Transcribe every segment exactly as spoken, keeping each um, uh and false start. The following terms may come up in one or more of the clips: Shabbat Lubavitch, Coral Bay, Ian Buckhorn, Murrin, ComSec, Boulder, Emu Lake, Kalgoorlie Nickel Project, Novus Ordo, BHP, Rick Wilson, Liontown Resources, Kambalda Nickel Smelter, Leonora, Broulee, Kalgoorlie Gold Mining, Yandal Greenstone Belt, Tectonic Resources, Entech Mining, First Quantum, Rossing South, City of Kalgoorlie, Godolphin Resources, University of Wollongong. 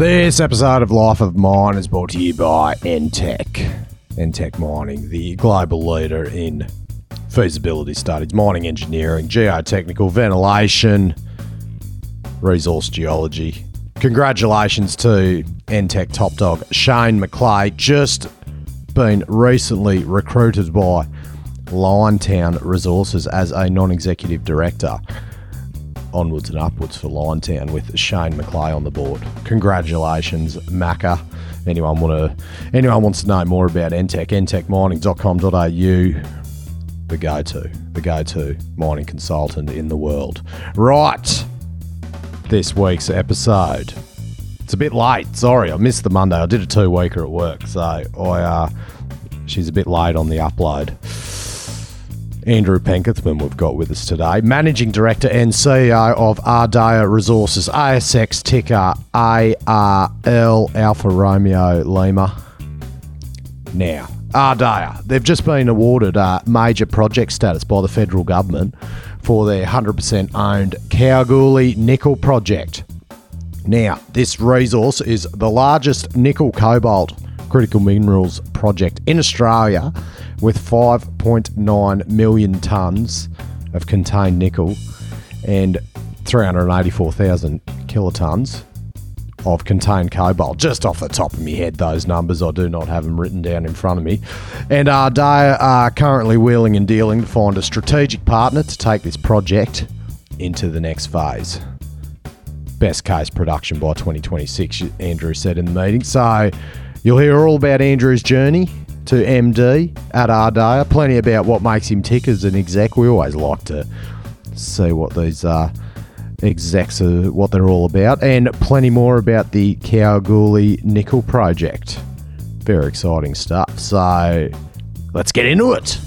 This episode of Life of Mine is brought to you by Entech. Entech Mining, the global leader in feasibility studies, mining engineering, geotechnical, ventilation, resource geology. Congratulations to Entech top dog Shane McClay, just been recently recruited by Liontown Resources as a non-executive director. Onwards and upwards for Liontown with Shane McClay on the board. Congratulations, Macca. Anyone want to? Anyone wants to know more about Entech? entech mining dot com dot a u. The go-to, the go-to mining consultant in the world. Right, this week's episode. It's a bit late. Sorry, I missed the Monday. I did a two-weeker at work, so I uh, she's a bit late on the upload. Andrew Penkethman we've got with us today, Managing Director and C E O of Ardea Resources, A S X ticker A R L Alfa Romeo Lima. Now, Ardea, they've just been awarded uh, major project status by the federal government for their one hundred percent owned Kalgoorlie Nickel Project. Now, this resource is the largest nickel cobalt critical minerals project in Australia, with five point nine million tonnes of contained nickel and three hundred eighty-four thousand kilotonnes of contained cobalt. Just off the top of my head, those numbers, I do not have them written down in front of me. And Ardea are currently wheeling and dealing to find a strategic partner to take this project into the next phase. Best case production by twenty twenty-six, Andrew said in the meeting. So you'll hear all about Andrew's journey to M D at Ardea, plenty about what makes him tick as an exec. We always like to see what these uh, execs are, what they're all about, and plenty more about the Kalgoorlie Nickel Project. Very exciting stuff. So let's get into it.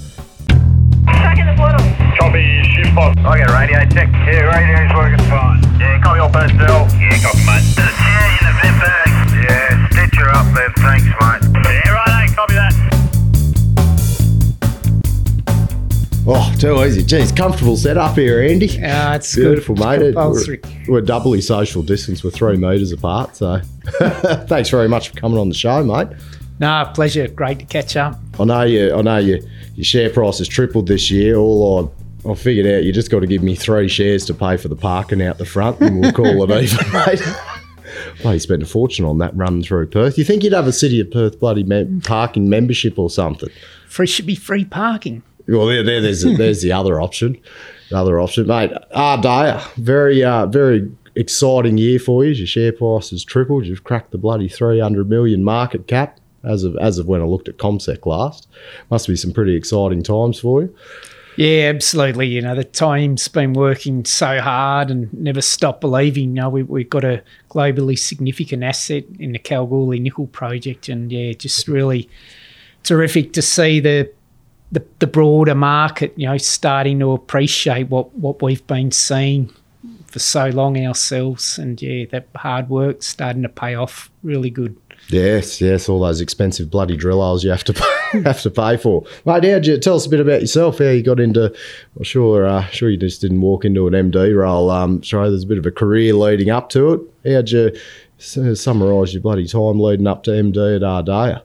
Check in the bottom. Copy, shift box. I got radio check. Yeah, radio's working fine. Yeah, copy all personnel. Yeah, copy, mate. There's a chair in the vent bag. Yeah, stitch her up there. Thanks, mate. Yeah, right, eh? Copy that. Oh, too easy. Geez, comfortable setup here, Andy. Yeah, it's beautiful, good, mate. We're, we're doubly social distance. We're three metres apart, so thanks very much for coming on the show, mate. No, pleasure. Great to catch up. I know you. I know you. Your share price has tripled this year. All I, I figured out, you just got to give me three shares to pay for the parking out the front, and we'll call it even, mate. Well, you spent a fortune on that run through Perth. You think you'd have a City of Perth bloody me- parking membership or something? Free should be free parking. Well, there, there, there's there's the other option, the other option, mate. Ardea, very uh, very exciting year for you. Your share price has tripled. You've cracked the bloody three hundred million market cap as of as of when I looked at ComSec last. Must be some pretty exciting times for you. Yeah, absolutely. You know, the team's been working so hard and never stopped believing. You know, we, we've got a globally significant asset in the Kalgoorlie Nickel Project, and yeah, just really terrific to see the. The, the broader market, you know, starting to appreciate what, what we've been seeing for so long ourselves. And, yeah, that hard work starting to pay off really good. Yes, yes, all those expensive bloody drill holes you have to pay, have to pay for. Mate, how'd you, tell us a bit about yourself, how you got into – I'm sure, uh, sure you just didn't walk into an M D role. Um, sorry, there's a bit of a career leading up to it. How'd you uh, summarise your bloody time leading up to M D at Ardea?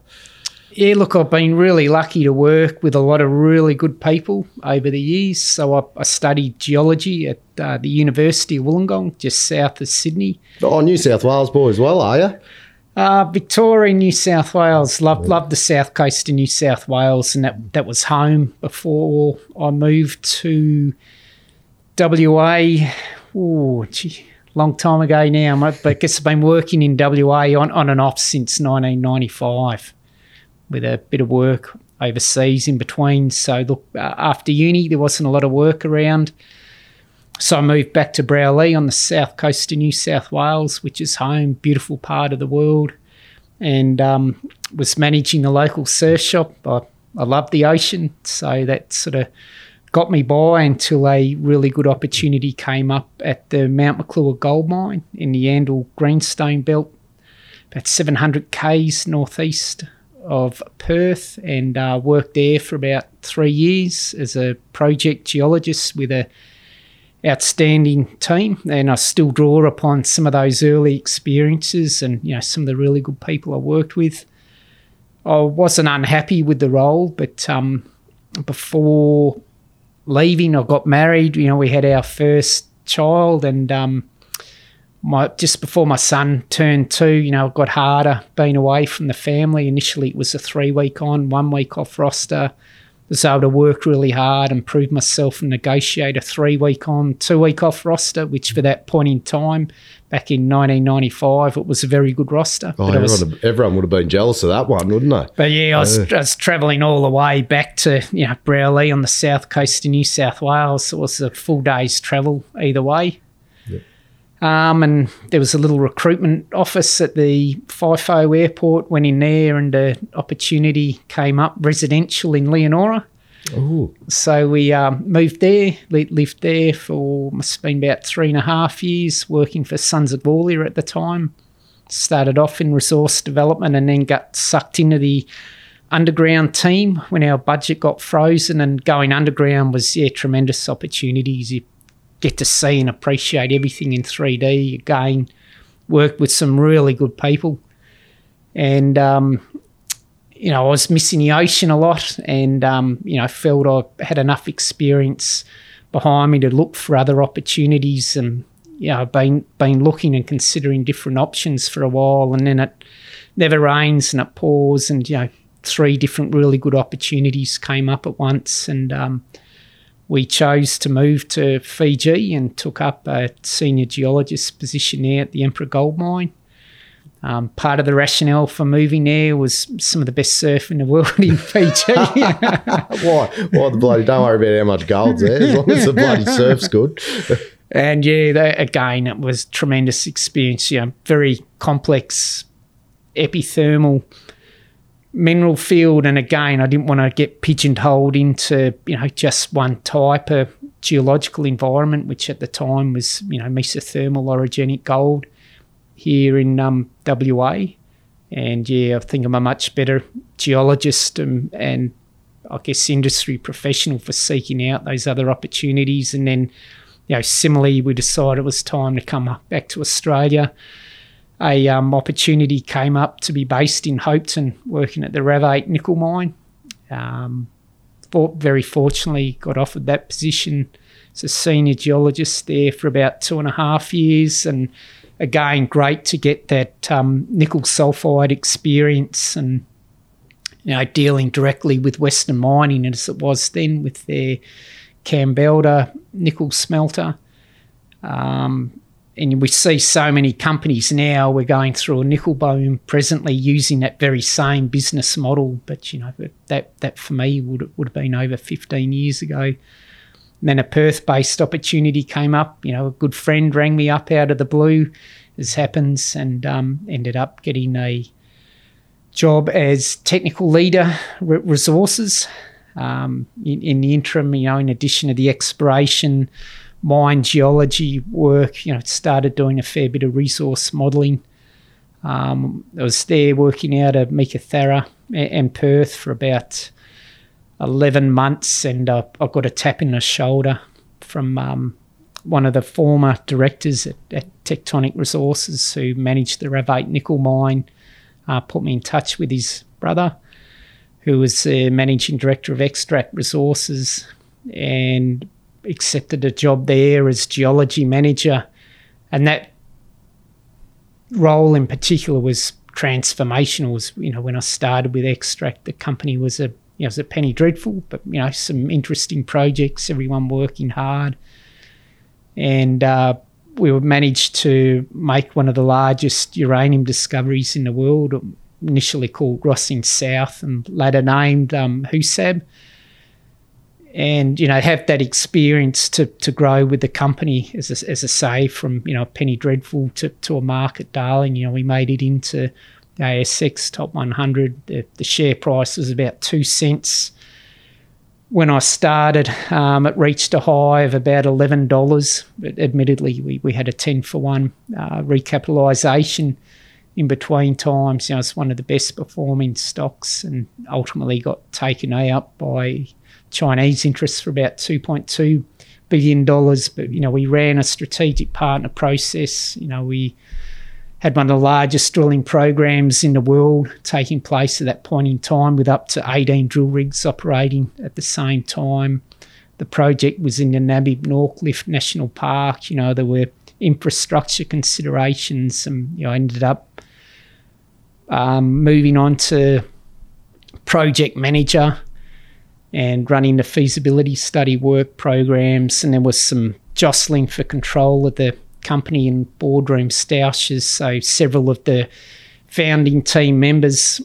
Yeah, look, I've been really lucky to work with a lot of really good people over the years. So I, I studied geology at uh, the University of Wollongong, just south of Sydney. Oh, New South Wales boy as well, are you? Uh, Victoria, New South Wales. Love, yeah. Love the south coast of New South Wales, and that, that was home before I moved to W A. Oh, gee. Long time ago now, mate, but I guess I've been working in W A on, on and off since nineteen ninety-five. With a bit of work overseas in between. So, look, after uni, there wasn't a lot of work around. So I moved back to Broulee on the south coast of New South Wales, which is home, beautiful part of the world, and um, was managing a local surf shop. I, I love the ocean, so that sort of got me by until a really good opportunity came up at the Mount McClure Gold Mine in the Yandal Greenstone Belt, about seven hundred kays northeast of Perth, and uh, worked there for about three years as a project geologist with a outstanding team, and I still draw upon some of those early experiences and, you know, some of the really good people I worked with. I wasn't unhappy with the role, but um, before leaving, I got married. You know, we had our first child, and um, my just before my son turned two, you know, it got harder being away from the family. Initially, it was a three-week on, one-week off roster. I was able to work really hard and prove myself and negotiate a three-week on, two-week off roster, which for that point in time, back in nineteen ninety-five, it was a very good roster. Oh, everyone, was, have, everyone would have been jealous of that one, wouldn't they? But, yeah, I was, uh. I was travelling all the way back to, you know, Broulee on the south coast of New South Wales. So it was a full day's travel either way. Yep. Um, and there was a little recruitment office at the FIFO airport, went in there and an opportunity came up, residential in Leonora. Ooh. So we um, moved there, lived there for, must have been about three and a half years, working for Sons of Gwalia at the time. Started off in resource development and then got sucked into the underground team when our budget got frozen, and going underground was, yeah, tremendous opportunities. You get to see and appreciate everything in three D. Again, worked with some really good people. And, um, you know, I was missing the ocean a lot, and, um, you know, felt I had enough experience behind me to look for other opportunities, and, you know, I've been, been looking and considering different options for a while, and then it never rains and it pours, and, you know, three different really good opportunities came up at once, and um, we chose to move to Fiji and took up a senior geologist position there at the Emperor Gold Mine. Um, part of the rationale for moving there was some of the best surf in the world in Fiji. Why? Why the bloody, don't worry about how much gold's there, as long as the bloody surf's good. And, yeah, they, again, it was tremendous experience. You know, very complex epithermal mineral field. And, again, I didn't want to get pigeonholed into, you know, just one type of geological environment, which at the time was, you know, mesothermal orogenic gold here in um, W A, and yeah, I think I'm a much better geologist and, and I guess industry professional for seeking out those other opportunities. And then, you know, similarly, we decided it was time to come back to Australia. A um, opportunity came up to be based in Hopeton, working at the Ravate Nickel Mine. Um, for, very fortunately, got offered that position as a senior geologist there for about two and a half years, and again, great to get that um, nickel sulfide experience and, you know, dealing directly with Western Mining as it was then with their Kambalda Nickel Smelter. Um, and we see so many companies now, we're going through a nickel boom presently using that very same business model. But, you know, that, that for me would, would have been over fifteen years ago. And then a Perth-based opportunity came up. You know, a good friend rang me up out of the blue, as happens, and um, ended up getting a job as technical leader re- resources. Um, in, in the interim, you know, in addition to the exploration, mine geology work, you know, started doing a fair bit of resource modelling. Um, I was there working out of Meekatharra and, and Perth for about eleven months, and uh, I got a tap in the shoulder from um, one of the former directors at, at Tectonic Resources who managed the Ravate Nickel Mine, uh, put me in touch with his brother, who was the uh, managing director of Extract Resources, and accepted a job there as geology manager. And that role in particular was transformational. Was, you know, when I started with Extract, the company was a You know, it was a penny dreadful, but, you know, some interesting projects, everyone working hard. And uh, we managed to make one of the largest uranium discoveries in the world, initially called Rossing South and later named um, HUSAB. And, you know, have that experience to to grow with the company, as I, as I say, from, you know, a penny dreadful to, to a market darling. You know, we made it into A S X top one hundred. The, the share price was about two cents when I started. Um, it reached a high of about eleven dollars. But admittedly, we, we had a ten for one uh, recapitalisation in between times. You know, it's one of the best performing stocks, and ultimately got taken up by Chinese interests for about two point two billion dollars, but, you know, we ran a strategic partner process. You know, we had one of the largest drilling programs in the world taking place at that point in time, with up to eighteen drill rigs operating at the same time. The project was in the Namib-Naukluft National Park. You know, there were infrastructure considerations, and, you know, ended up um, moving on to project manager and running the feasibility study work programs. And there was some jostling for control of the company in boardroom stoushes. So several of the founding team members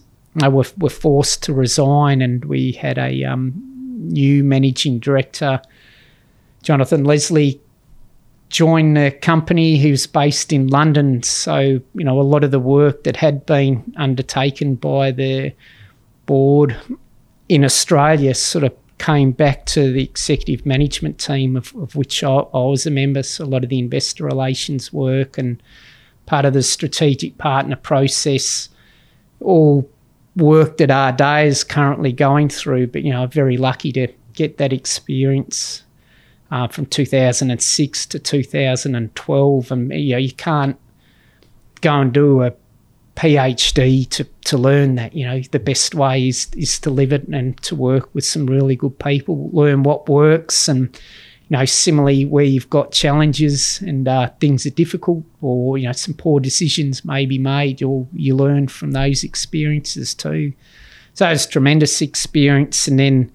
uh, were, were forced to resign, and we had a um, new managing director, Jonathan Leslie, join the company, who's based in London. So, you know, a lot of the work that had been undertaken by the board in Australia sort of came back to the executive management team, of, of which I, I was a member. So a lot of the investor relations work and part of the strategic partner process, all work that Ardea is currently going through. But, you know, I'm very lucky to get that experience uh, from two thousand six to two thousand twelve. And, you know, you can't go and do a PhD to to learn that. You know, the best way is is to live it and to work with some really good people, learn what works. And, you know, similarly, where you've got challenges and uh, things are difficult, or, you know, some poor decisions may be made, or you learn from those experiences too. So it's tremendous experience. And then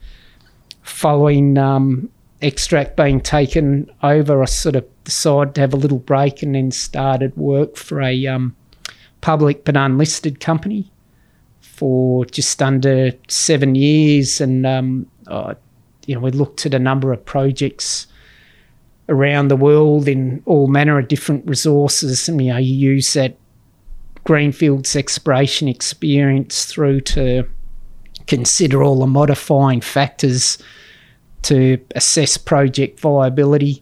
following um, Extract being taken over, I sort of decided to have a little break, and then started work for a um, public but unlisted company for just under seven years. And, um, I, you know, we looked at a number of projects around the world in all manner of different resources. And, you know, you use that greenfields exploration experience through to consider all the modifying factors to assess project viability.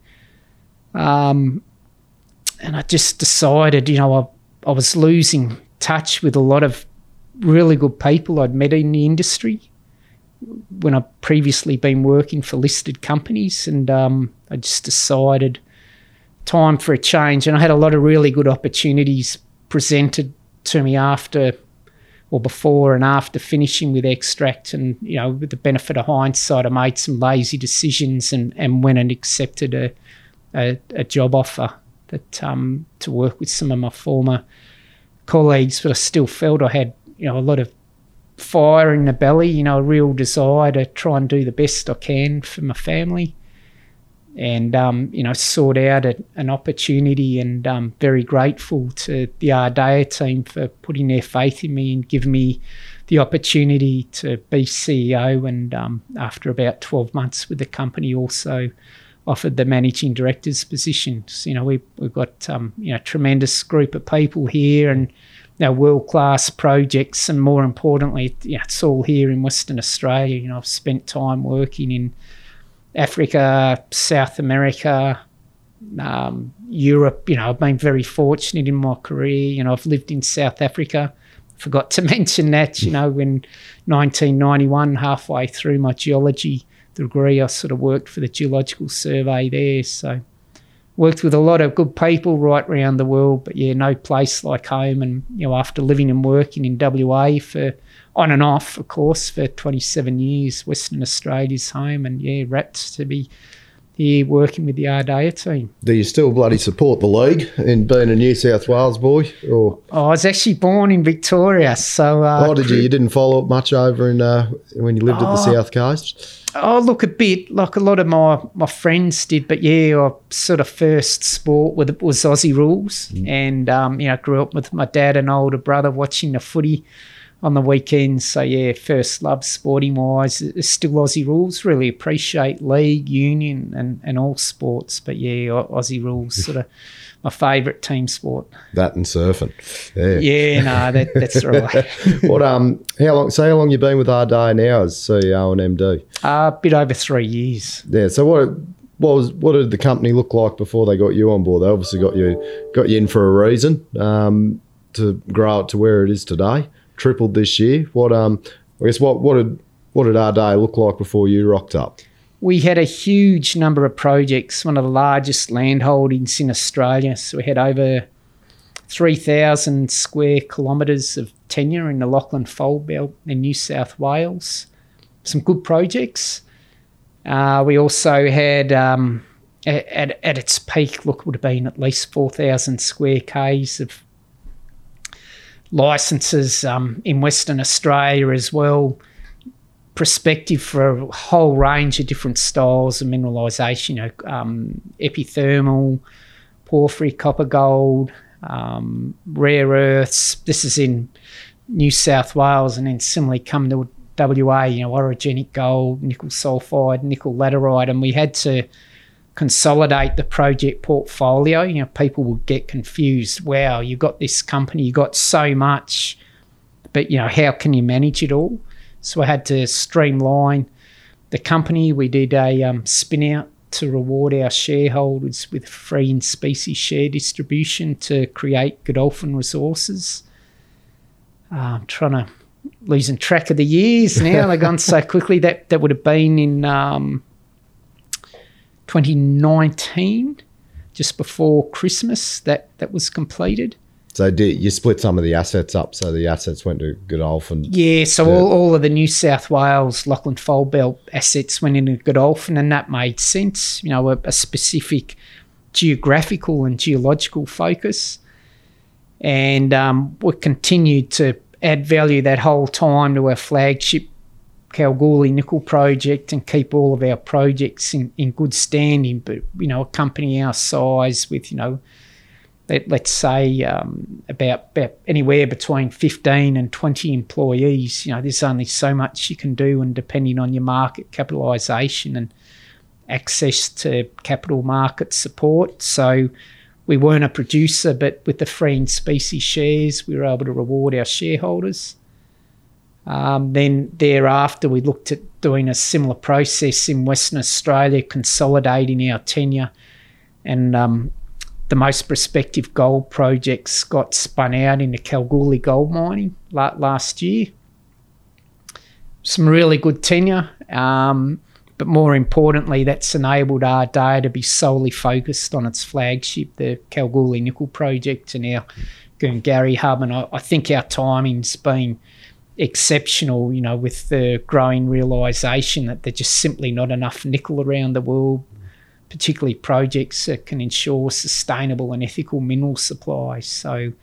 Um, and I just decided, you know, I I was losing touch with a lot of really good people I'd met in the industry when I'd previously been working for listed companies. And um, I just decided time for a change. And I had a lot of really good opportunities presented to me after, or before and after, finishing with Extract. And, you know, with the benefit of hindsight, I made some lazy decisions and, and went and accepted a, a, a job offer that um, to work with some of my former colleagues. But I still felt I had, you know, a lot of fire in the belly, you know, a real desire to try and do the best I can for my family, and, um, you know, sought out a, an opportunity. And um, very grateful to the Ardea team for putting their faith in me and giving me the opportunity to be C E O. And um, after about twelve months with the company, also offered the managing director's positions. You know, we, we've got, um, you know, tremendous group of people here, and, you know, world-class projects. And more importantly, you know, it's all here in Western Australia. You know, I've spent time working in Africa, South America, um, Europe. You know, I've been very fortunate in my career. You know, I've lived in South Africa. Forgot to mention that, you know, in nineteen ninety-one, halfway through my geology degree, I sort of worked for the Geological Survey there. So worked with a lot of good people right around the world, but, yeah, no place like home. And, you know, after living and working in W A for, on and off, of course, for twenty-seven years, Western Australia's home. And, yeah, rapt to be here working with the Ardea team. Do you still bloody support the league and being a New South Wales boy? Or I was actually born in Victoria, so... Uh, oh, did you? You didn't follow up much over in uh, when you lived oh, at the South Coast? Oh, look, a bit. Like a lot of my, my friends did. But, yeah, I sort of first sport with, was Aussie rules. Mm. And, um, you know, grew up with my dad and older brother watching the footy on the weekends. So, yeah, first love sporting-wise is still Aussie rules. Really appreciate league, union and, and all sports. But, yeah, Aussie rules, sort of my favourite team sport. That and surfing. Yeah, yeah no, that, that's right. What, um, how long, so how long you been with Ardea now as C E O and M D? Uh, a bit over three years. Yeah, so what... What was what did the company look like before they got you on board? They obviously got you got you in for a reason, um, to grow it to where it is today. Tripled this year. What um I guess what what did what did Ardea look like before you rocked up? we had a huge number of projects, one of the largest landholdings in Australia. So we had over three thousand square kilometres of tenure in the Lachlan Fold Belt in New South Wales. Some good projects. Uh, we also had, um, at, at its peak, look, it would have been at least four thousand square k's of licences um, in Western Australia as well, prospective for a whole range of different styles of mineralisation, you know, um, epithermal, porphyry, copper, gold, um, rare earths. This is in New South Wales, and then similarly come to W A, you know, orogenic gold, nickel sulfide, nickel laterite, and we had to consolidate the project portfolio. You know, people would get confused. Wow, you got this company, you got so much, but, you know, how can you manage it all? So I had to streamline the company. We did a um, spin-out to reward our shareholders with free in-specie share distribution to create Godolphin Resources. Uh, I'm trying to... losing track of the years now. They've gone so quickly. That that would have been in um, twenty nineteen, just before Christmas, that, that was completed. So did you split some of the assets up, so the assets went to Godolphin? Yeah, so to- all, all of the New South Wales Lachlan Fold Belt assets went into Godolphin, and that made sense, you know, a, a specific geographical and geological focus. And um, we continued to add value that whole time to our flagship Kalgoorlie Nickel Project and keep all of our projects in, in good standing. But, you know, a company our size with, you know, let, let's say um, about, about anywhere between fifteen and twenty employees, you know, there's only so much you can do, and depending on your market capitalisation and access to capital market support. So we weren't a producer, but with the free and specie shares, we were able to reward our shareholders. Um, then thereafter, we looked at doing a similar process in Western Australia, consolidating our tenure. And um, the most prospective gold projects got spun out into Kalgoorlie Gold Mining last year. Some really good tenure. Um, But more importantly, that's enabled Ardea to be solely focused on its flagship, the Kalgoorlie Nickel Project, and our Goongarrie Hub. And I, I think our timing's been exceptional, you know, with the growing realisation that there's just simply not enough nickel around the world, particularly projects that can ensure sustainable and ethical mineral supplies. So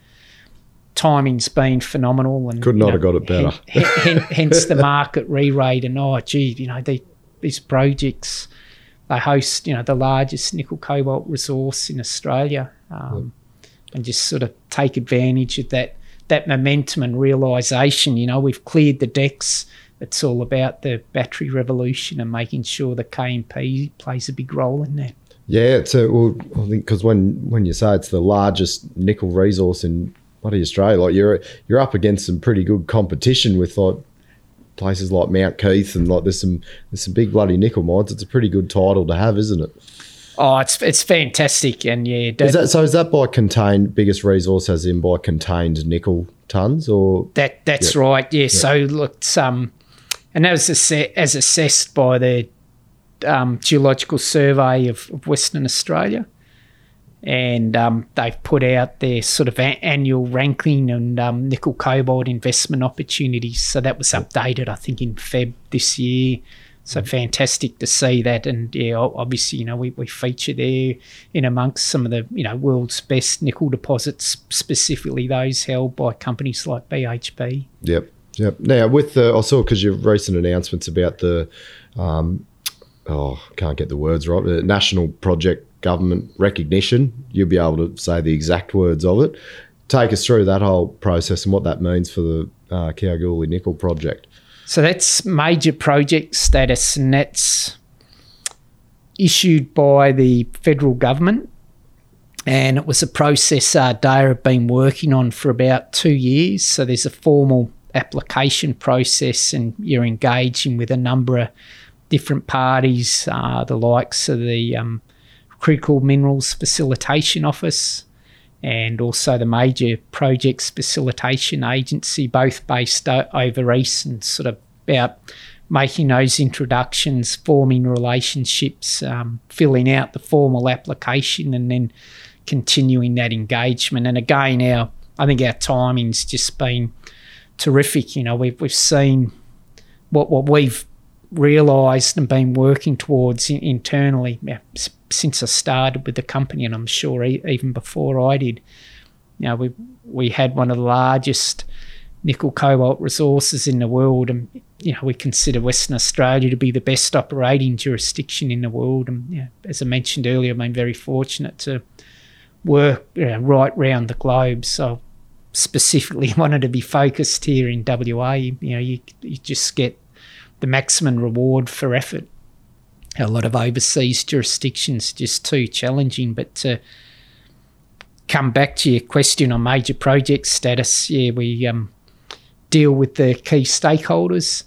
timing's been phenomenal. And could not, you know, have got it better. Hen, hen, hence the market re-rate, and, oh, gee, you know, they... these projects, they host, you know, the largest nickel cobalt resource in Australia, um, yep. and just sort of take advantage of that that momentum and realisation. You know, we've cleared the decks. It's all about the battery revolution and making sure the K M P plays a big role in that. Yeah, it's a, well, I think because when, when you say it's the largest nickel resource in bloody Australia, like you're you're up against some pretty good competition with, like, places like Mount Keith, and like there's some there's some big bloody nickel mines. It's a pretty good title to have, isn't it? Oh, it's it's fantastic, and yeah. Is that, so is that by contained biggest resource, as in by contained nickel tons, or that? That's yeah. right. Yeah. yeah. So look, um, and that was asses- as assessed by the um, Geological Survey of, of Western Australia, and um, they've put out their sort of a- annual ranking and um, nickel cobalt investment opportunities. So that was updated, I think, in Feb this year. So mm-hmm. fantastic to see that. And, yeah, obviously, you know, we, we feature there in amongst some of the, you know, world's best nickel deposits, specifically those held by companies like B H P. Yep, yep. Now, with the, I saw, because your recent announcements about the, um, oh, can't get the words right, the national project government recognition, you'll be able to say the exact words of it. Take us through that whole process and what that means for the uh, Kalgoorlie Nickel Project. So that's major project status, and that's issued by the federal government, and it was a process Ardea have been working on for about two years. So there's a formal application process, and you're engaging with a number of different parties, uh, the likes of the um, Critical Minerals Facilitation Office and also the Major Projects Facilitation Agency, both based o- over east and sort of about making those introductions, forming relationships, um, filling out the formal application and then continuing that engagement. And again, our I think our timing's just been terrific. You know, we've we've seen what what we've realised and been working towards in, internally yeah, s- since I started with the company, and I'm sure e- even before I did. You know, we we had one of the largest nickel cobalt resources in the world, and you know, we consider Western Australia to be the best operating jurisdiction in the world. And you know, as I mentioned earlier, I've been very fortunate to work you know, right round the globe. So specifically wanted to be focused here in W A. You know, you, you just get the maximum reward for effort. A lot of overseas jurisdictions just too challenging. But to come back to your question on major project status, yeah, we um, deal with the key stakeholders,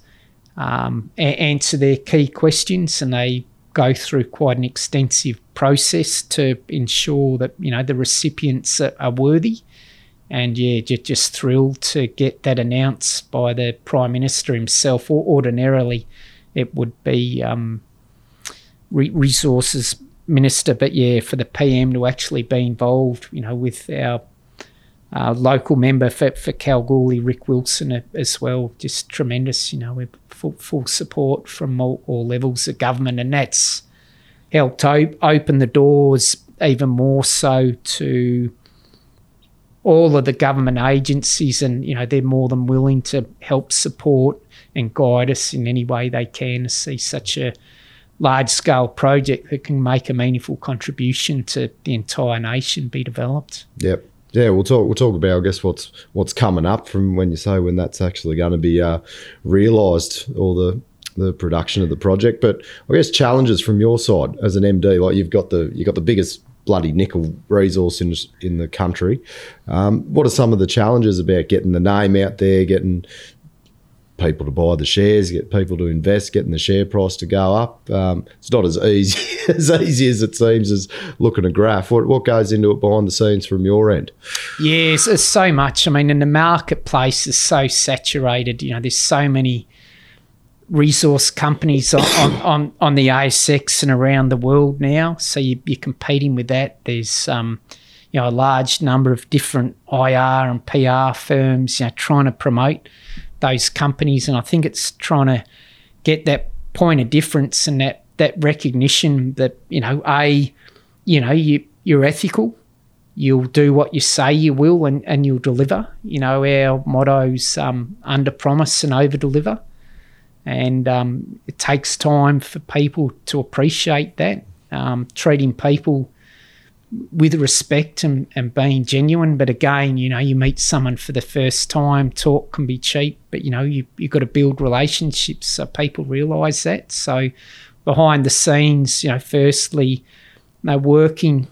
um, a- answer their key questions, and they go through quite an extensive process to ensure that, you know, the recipients are, are worthy. And yeah, just thrilled to get that announced by the Prime Minister himself. Or ordinarily, it would be um, Re- Resources Minister, but yeah, for the P M to actually be involved, you know, with our uh, local member for, for Kalgoorlie, Rick Wilson, as well, just tremendous. You know, we're full, full support from all, all levels of government, and that's helped op- open the doors even more so to all of the government agencies, and you know, they're more than willing to help support and guide us in any way they can to see such a large-scale project that can make a meaningful contribution to the entire nation be developed. Yep. Yeah, we'll talk. We'll talk about, I guess, what's what's coming up from when you say when that's actually going to be uh, realised, or the the production of the project. But I guess challenges from your side as an M D, like you've got the you've got the biggest bloody nickel resource in in the country. Um, what are some of the challenges about getting the name out there, getting people to buy the shares, get people to invest, getting the share price to go up? Um, it's not as easy as easy as it seems as looking at a graph. What what goes into it behind the scenes from your end? Yes, there's so much. I mean, and the marketplace is so saturated. You know, there's so many resource companies on, on, on, on the A S X and around the world now. So you, you're competing with that. There's um, you know, a large number of different I R and P R firms, you know, trying to promote those companies. And I think it's trying to get that point of difference and that, that recognition that, you know, A, you know, you, you're ethical, you'll do what you say you will, and, and you'll deliver. You know, our motto's um, under promise and over deliver. And um, it takes time for people to appreciate that, um, treating people with respect and, and being genuine. But again, you know, you meet someone for the first time, talk can be cheap, but, you know, you, you've got to build relationships so people realise that. So behind the scenes, you know, firstly, they're working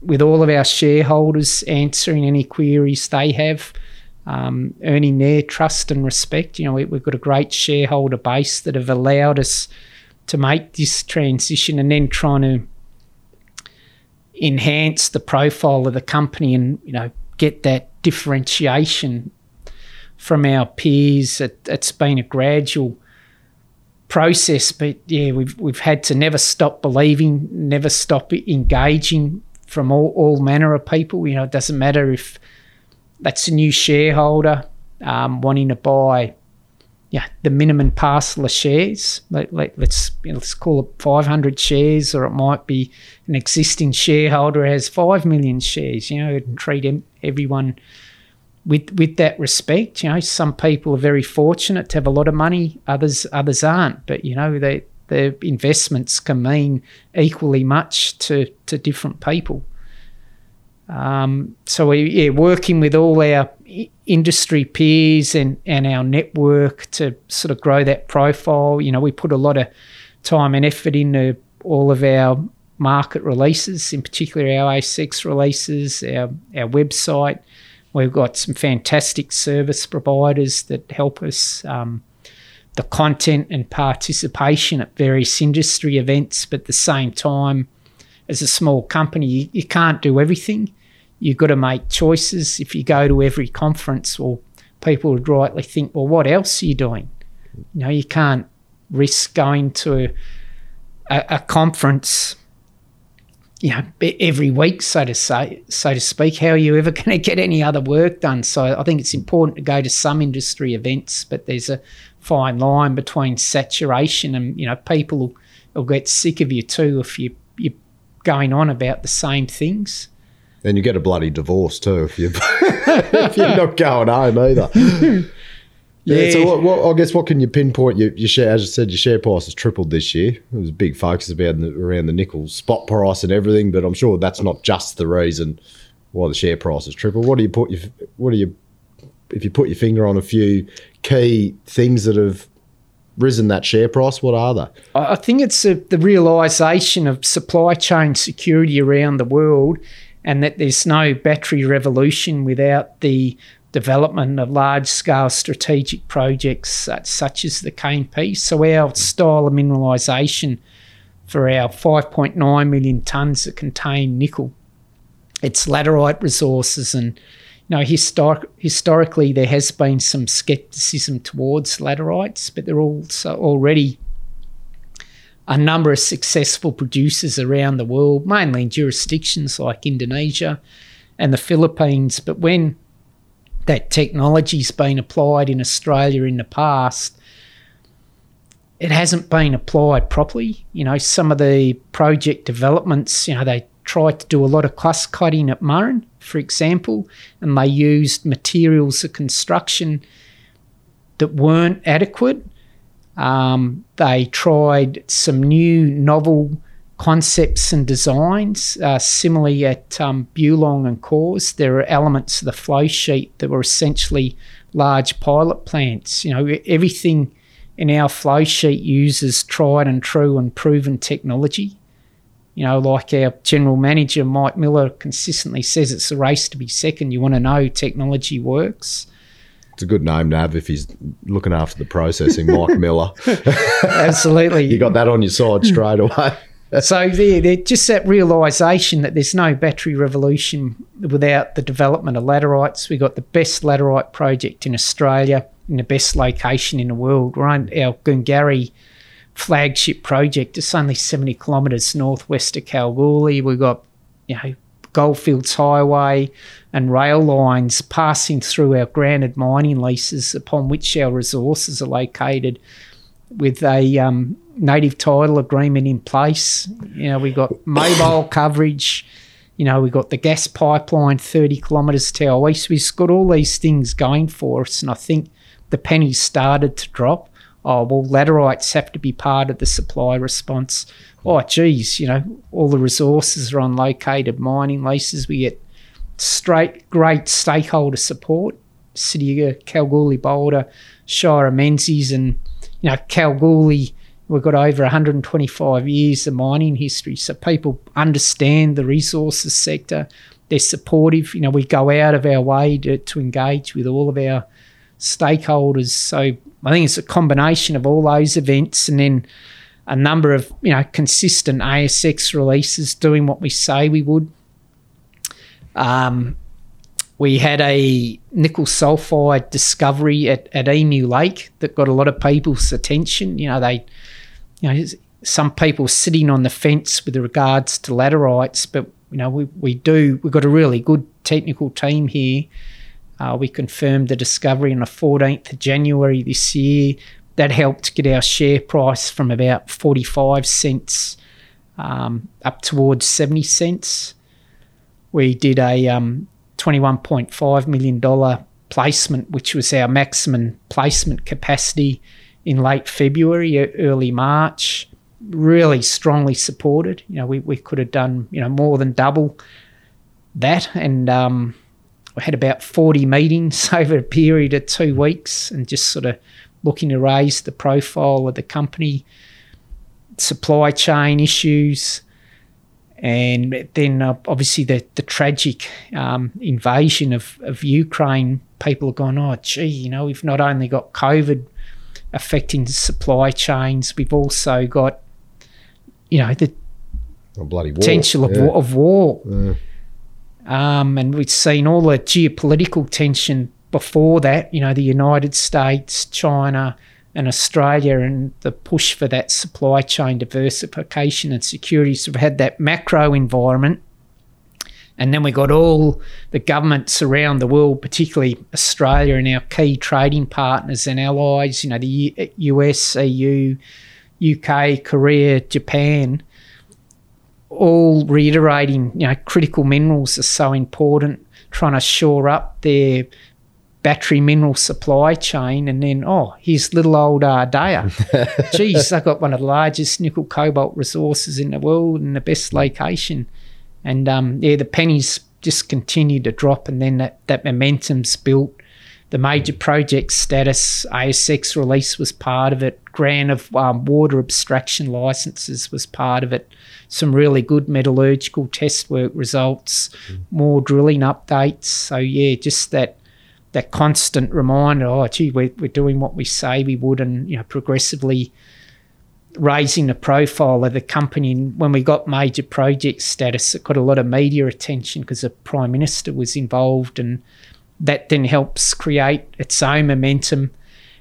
with all of our shareholders, answering any queries they have, Um, earning their trust and respect. You know, we, we've got a great shareholder base that have allowed us to make this transition, and then trying to enhance the profile of the company and, you know, get that differentiation from our peers. It, it's been a gradual process, but yeah, we've we've had to never stop believing, never stop engaging from all, all manner of people. You know, it doesn't matter if that's a new shareholder um, wanting to buy, yeah, the minimum parcel of shares. Let, let, let's you know, let's call it five hundred shares, or it might be an existing shareholder who has five million shares. You know, treat everyone with with that respect. You know, some people are very fortunate to have a lot of money, others others aren't. But you know, they, their investments can mean equally much to to different people. Um, so we, yeah, working with all our industry peers and, and our network to sort of grow that profile. You know, we put a lot of time and effort into all of our market releases, in particular our A S X releases, our, our website. We've got some fantastic service providers that help us. Um, the content and participation at various industry events, but at the same time, as a small company, you, you can't do everything. You've got to make choices. If you go to every conference, well, people would rightly think, well, what else are you doing? You know, you can't risk going to a, a conference, you know, every week, so to say, so to speak. How are you ever going to get any other work done? So I think it's important to go to some industry events, but there's a fine line between saturation and, you know, people will, will get sick of you too if you, you're going on about the same things. And you get a bloody divorce too if, you, if you're not going home either. Yeah. yeah. So what, what, I guess what can you pinpoint? Your, your share, as I said, your share price has tripled this year. There was a big focus about the, around the nickel spot price and everything, but I'm sure that's not just the reason why the share price has tripled. What do you put? Your, what do you? If you put your finger on a few key things that have risen that share price, what are they? I think it's a, the realisation of supply chain security around the world, and that there's no battery revolution without the development of large-scale strategic projects such, such as the cane piece. So our style of mineralisation for our five point nine million tonnes that contain nickel, it's laterite resources, and you know, historic, historically there has been some scepticism towards laterites, but there are also already a number of successful producers around the world, mainly in jurisdictions like Indonesia and the Philippines. But when that technology's been applied in Australia in the past, it hasn't been applied properly. You know, some of the project developments, you know, they tried to do a lot of cluster cutting at Murrin, for example, and they used materials of construction that weren't adequate. Um, they tried some new novel concepts and designs. Uh, similarly at um, Bouillon and Cause, there are elements of the flow sheet that were essentially large pilot plants. You know, everything in our flow sheet uses tried and true and proven technology. You know, like our general manager, Mike Miller, consistently says it's a race to be second. You want to know technology works. It's a good name to have if he's looking after the processing, Mike Miller. Absolutely. You got that on your side straight away. So there, there, just that realisation that there's no battery revolution without the development of laterites. We've got the best laterite project in Australia in the best location in the world. We're on our Goongarrie flagship project. It's only seventy kilometres northwest of Kalgoorlie. We've got, you know, Goldfields Highway and rail lines passing through our granted mining leases upon which our resources are located, with a um, native title agreement in place. You know, we've got mobile coverage. You know, we've got the gas pipeline thirty kilometres to our east. We've got all these things going for us, and I think the pennies started to drop. Oh, well, laterites have to be part of the supply response. Oh, geez, you know, all the resources are on located mining leases. We get straight great stakeholder support. City of Kalgoorlie, Boulder, Shire of Menzies, and you know, Kalgoorlie, we've got over one hundred twenty-five years of mining history, so people understand the resources sector. They're supportive. You know, we go out of our way to, to engage with all of our stakeholders. So I think it's a combination of all those events, and then a number of, you know, consistent A S X releases, doing what we say we would. Um, we had a nickel sulfide discovery at, at Emu Lake that got a lot of people's attention. You know, they, you know, some people sitting on the fence with regards to laterites, but you know, we we do we've got a really good technical team here. Uh, we confirmed the discovery on the fourteenth of January this year. That helped get our share price from about forty-five cents um, up towards seventy cents. We did a um, twenty-one point five million dollars placement, which was our maximum placement capacity, in late February, early March. Really strongly supported. You know, we, we could have done, you know, more than double that, and um, we had about forty meetings over a period of two weeks and just sort of looking to raise the profile of the company, supply chain issues, and then uh, obviously the, the tragic um, invasion of, of Ukraine. People have gone, oh, gee, you know, we've not only got COVID affecting the supply chains, we've also got, you know, the oh, bloody war. potential of, yeah. war, of war. Yeah. Um, and we've seen all the geopolitical tension before that, you know, the United States, China, in Australia and the push for that supply chain diversification and security. So we've had that macro environment, and then we got all the governments around the world, particularly Australia and our key trading partners and allies, you know, the U S, E U, U K, Korea, Japan, all reiterating, you know, critical minerals are so important, trying to shore up their battery mineral supply chain. And then, oh, here's little old Ardea. Geez, they've got one of the largest nickel cobalt resources in the world and the best location. And, um, yeah, the pennies just continue to drop, and then that, that momentum's built. The major project status, A S X release was part of it. Grant of um, water abstraction licenses was part of it. Some really good metallurgical test work results, mm. more drilling updates. So, yeah, just that that constant reminder, oh, gee, we're, we're doing what we say we would, and, you know, progressively raising the profile of the company. And when we got major project status, it got a lot of media attention because the Prime Minister was involved, and that then helps create its own momentum.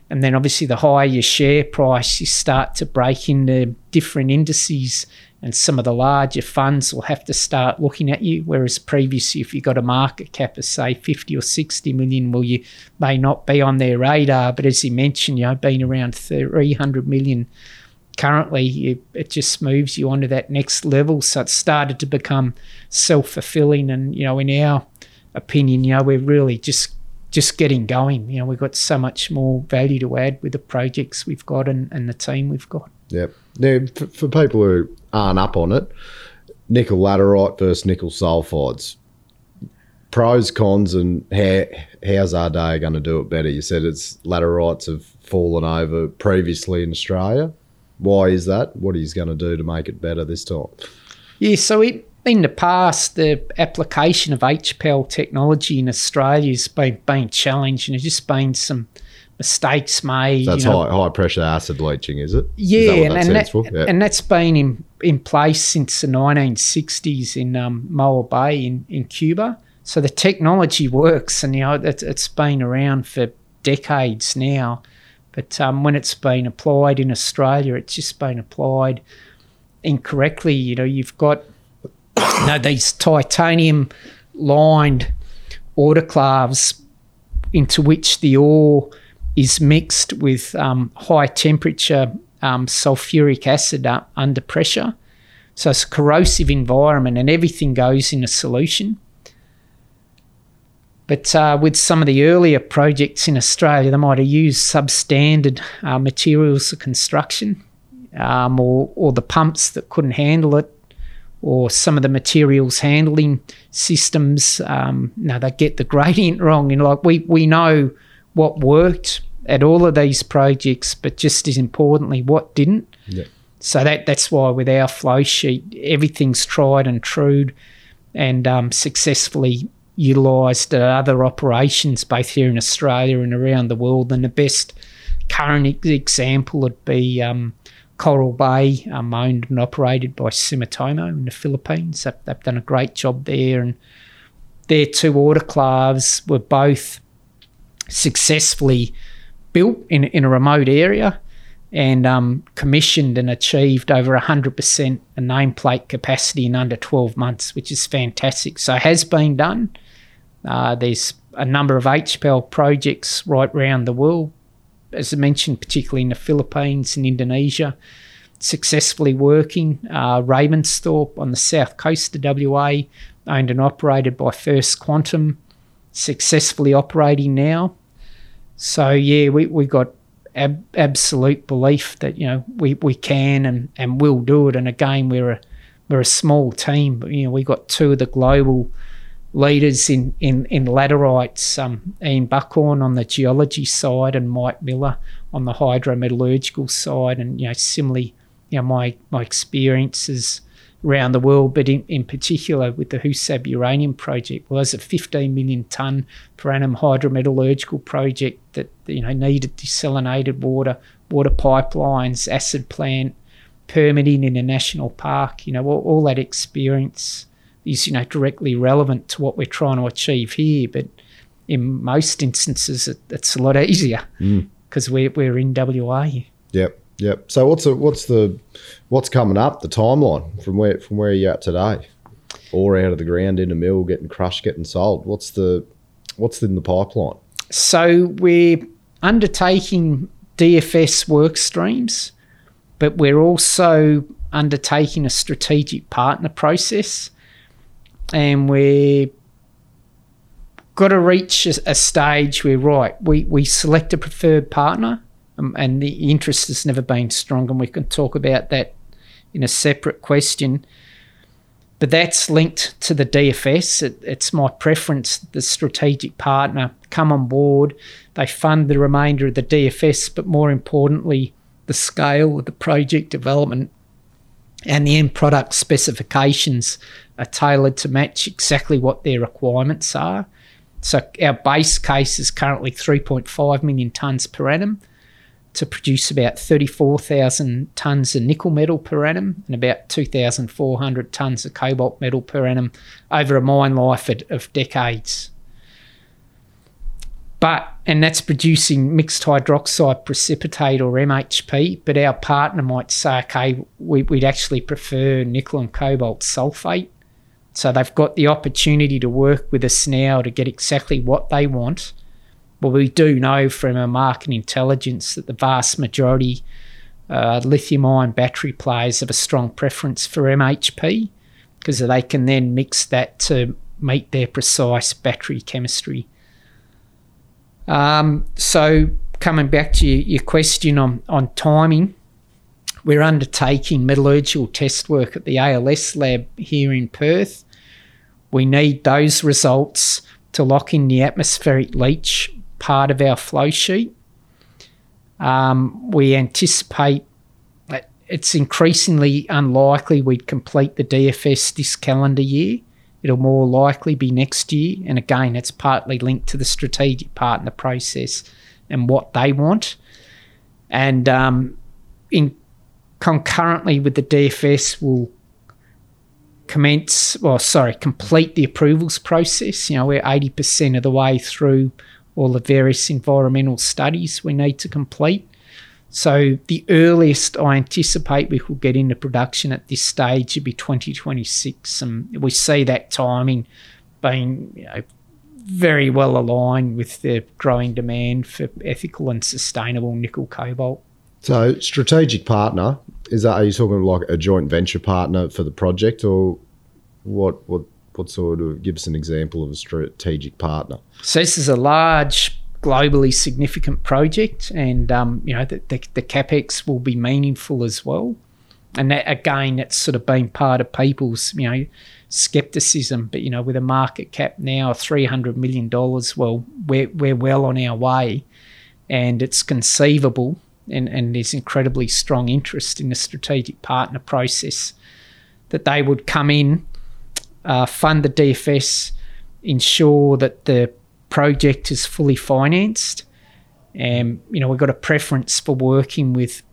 And then obviously the higher your share price, you start to break into different indices, and some of the larger funds will have to start looking at you, whereas previously if you got a market cap of, say, fifty or sixty million, well, you may not be on their radar. But as you mentioned, you know, being around three hundred million currently, you, it just moves you onto that next level. So it started to become self-fulfilling, and, you know, in our opinion, you know, we're really just just getting going. You know, we've got so much more value to add with the projects we've got and, and the team we've got. Yep. Now, for, for people who aren't up on it, nickel laterite versus nickel sulfides, pros, cons, and how, how's Ardea going to do it better? You said it's laterites have fallen over previously in Australia. Why is that? What are you going to do to make it better this time? Yeah, so it, in the past, the application of H P L technology in Australia has been, been challenged, and there's just been some mistakes made. So that's, you know, high, high pressure acid leaching, is it? Yeah, is that and, that's and, that, yeah. and that's been in, in place since the nineteen sixties in um, Moa Bay in, in Cuba. So the technology works, and, you know, it, it's been around for decades now. But um, when it's been applied in Australia, it's just been applied incorrectly. You know, you've got, you know, these titanium-lined autoclaves into which the ore is mixed with um, high-temperature um, sulfuric acid under pressure. So it's a corrosive environment, and everything goes in a solution. But uh, with some of the earlier projects in Australia, they might have used substandard uh, materials of construction, um, or, or the pumps that couldn't handle it, or some of the materials handling systems. Um, no, they get the gradient wrong. And like we, we know what worked at all of these projects, but just as importantly, what didn't. Yeah. So that that's why with our flow sheet, everything's tried and true, and um, successfully utilised at other operations both here in Australia and around the world. And the best current example would be um, Coral Bay, um, owned and operated by Sumitomo in the Philippines. They've, they've done a great job there, and their two autoclaves were both successfully built in, in a remote area, and um, commissioned and achieved over one hundred percent a nameplate capacity in under twelve months, which is fantastic. So it has been done. Uh, there's a number of H P L projects right around the world, as I mentioned, particularly in the Philippines and Indonesia, successfully working. Uh, Ravensthorpe on the south coast of W A, owned and operated by First Quantum, successfully operating now. So, yeah, we, we got Ab- absolute belief that, you know, we, we can and, and will do it. And again, we're a we're a small team, but, you know, we got two of the global leaders in in, in laterites, um, Ian Buckhorn on the geology side and Mike Miller on the hydrometallurgical side. And, you know, similarly, you know, my my experiences around the world, but in, in particular with the HUSAB uranium project, well, there's a fifteen million tonne per annum hydrometallurgical project that, you know, needed desalinated water, water pipelines, acid plant, permitting in a national park. You know, all, all that experience is, you know, directly relevant to what we're trying to achieve here. But in most instances, it, it's a lot easier. Mm. because we're, we're in W A. Yep, yep. So what's the, what's the what's coming up, the timeline from where from where you're at today? Ore out of the ground, in a mill, getting crushed, getting sold. What's the what's in the pipeline? So we're undertaking D F S work streams, but we're also undertaking a strategic partner process, and we've got to reach a, a stage where, right, we, we select a preferred partner, um, and the interest has never been strong, and we can talk about that in a separate question. But that's linked to the D F S. It, it's my preference, the strategic partner come on board, they fund the remainder of the D F S, but more importantly, the scale of the project development and the end product specifications are tailored to match exactly what their requirements are. So our base case is currently three point five million tonnes per annum to produce about thirty-four thousand tonnes of nickel metal per annum and about two thousand four hundred tonnes of cobalt metal per annum over a mine life of decades. But, and that's producing mixed hydroxide precipitate or M H P, but our partner might say, okay, we, we'd actually prefer nickel and cobalt sulfate. So they've got the opportunity to work with us now to get exactly what they want. Well, we do know from our market intelligence that the vast majority uh, lithium-ion battery players have a strong preference for M H P because they can then mix that to meet their precise battery chemistry. Um, so coming back to your, your question on, on timing, we're undertaking metallurgical test work at the A L S lab here in Perth. We need those results to lock in the atmospheric leach part of our flow sheet. Um, we anticipate that it's increasingly unlikely we'd complete the D F S this calendar year. It'll more likely be next year, and again, it's partly linked to the strategic partner process and what they want. And um, in concurrently with the D F S, we'll commence, well, sorry, complete the approvals process. You know, we're eighty percent of the way through all the various environmental studies we need to complete. So the earliest I anticipate we will get into production at this stage would be twenty twenty-six, and we see that timing being, you know, very well aligned with the growing demand for ethical and sustainable nickel cobalt. So strategic partner, is that, are you talking like a joint venture partner for the project, or what what What sort of, give us an example of a strategic partner? So this is a large, globally significant project, and um, you know the, the, the capex will be meaningful as well. And that, again, that's sort of been part of people's, you know, scepticism. But you know, with a market cap now of three hundred million dollars, well, we're we're well on our way, and it's conceivable, and, and there's incredibly strong interest in the strategic partner process that they would come in. Uh, fund the D F S, ensure that the project is fully financed, and you know we've got a preference for working with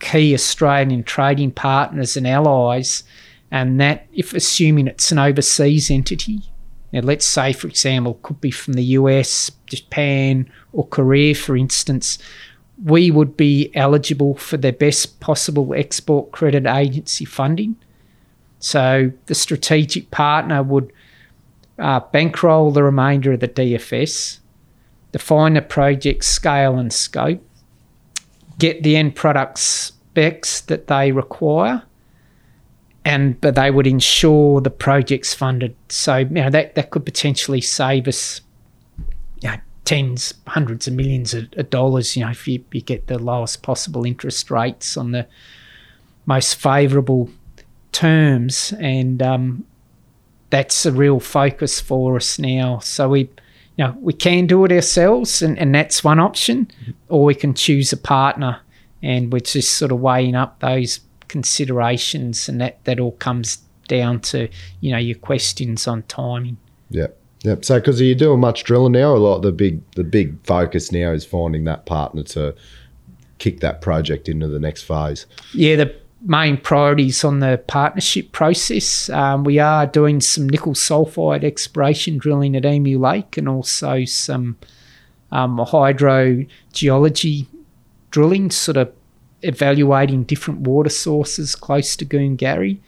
key Australian trading partners and allies, and that, if assuming it's an overseas entity, now let's say for example could be from the U S, Japan or Korea for instance, we would be eligible for the best possible export credit agency funding. So the strategic partner would uh, bankroll the remainder of the D F S, define the project scale and scope, get the end product specs that they require, and but they would ensure the project's funded. So you know that, that could potentially save us, you know, tens, hundreds of millions of, of dollars, you know, if you, you get the lowest possible interest rates on the most favourable terms, and um, that's a real focus for us now. So we, you know, we can do it ourselves, and, and that's one option, mm-hmm. or we can choose a partner, and we're just sort of weighing up those considerations, and that, that all comes down to, you know, your questions on timing. Yep, yep. So because you're doing much drilling now, a lot. The big, the big focus now is finding that partner to kick that project into the next phase. Yeah, the main priorities on the partnership process. Um, we are doing some nickel sulfide exploration drilling at Emu Lake, and also some um, hydrogeology drilling, sort of evaluating different water sources close to Goongarrie.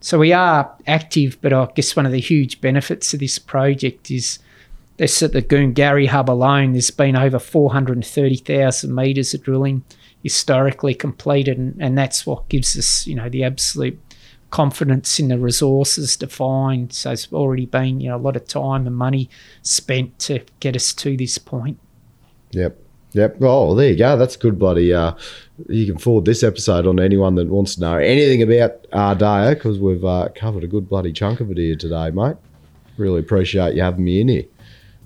So we are active, but I guess one of the huge benefits of this project is this: at the Goongarrie hub alone, there's been over four hundred thirty thousand metres of drilling historically completed, and, and that's what gives us, you know, the absolute confidence in the resources defined. So it's already been, you know, a lot of time and money spent to get us to this point. Yep. Yep. Oh, well, there you go. That's good bloody... Uh, you can forward this episode on to anyone that wants to know anything about Ardea, because we've uh, covered a good bloody chunk of it here today, mate. Really appreciate you having me in here,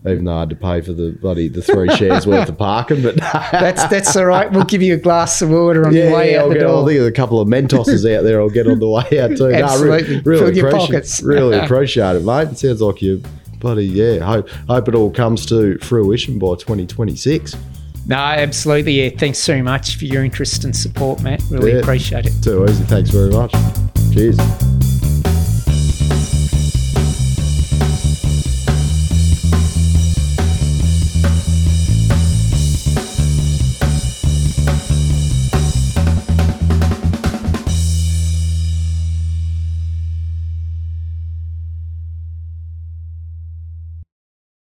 even though I had to pay for the bloody the three shares worth of parking. But that's that's all right. We'll give you a glass of water on yeah, the way yeah, out I'll the get, door. I'll think of a couple of Mentoses out there I'll get on the way out too. Absolutely. No, really, really, your pockets. Really appreciate it, mate. It sounds like you bloody, yeah, hope, hope it all comes to fruition by twenty twenty-six. No, absolutely. Yeah, thanks so much for your interest and support, Matt. Really yeah, appreciate it. Too easy. Thanks very much. Cheers.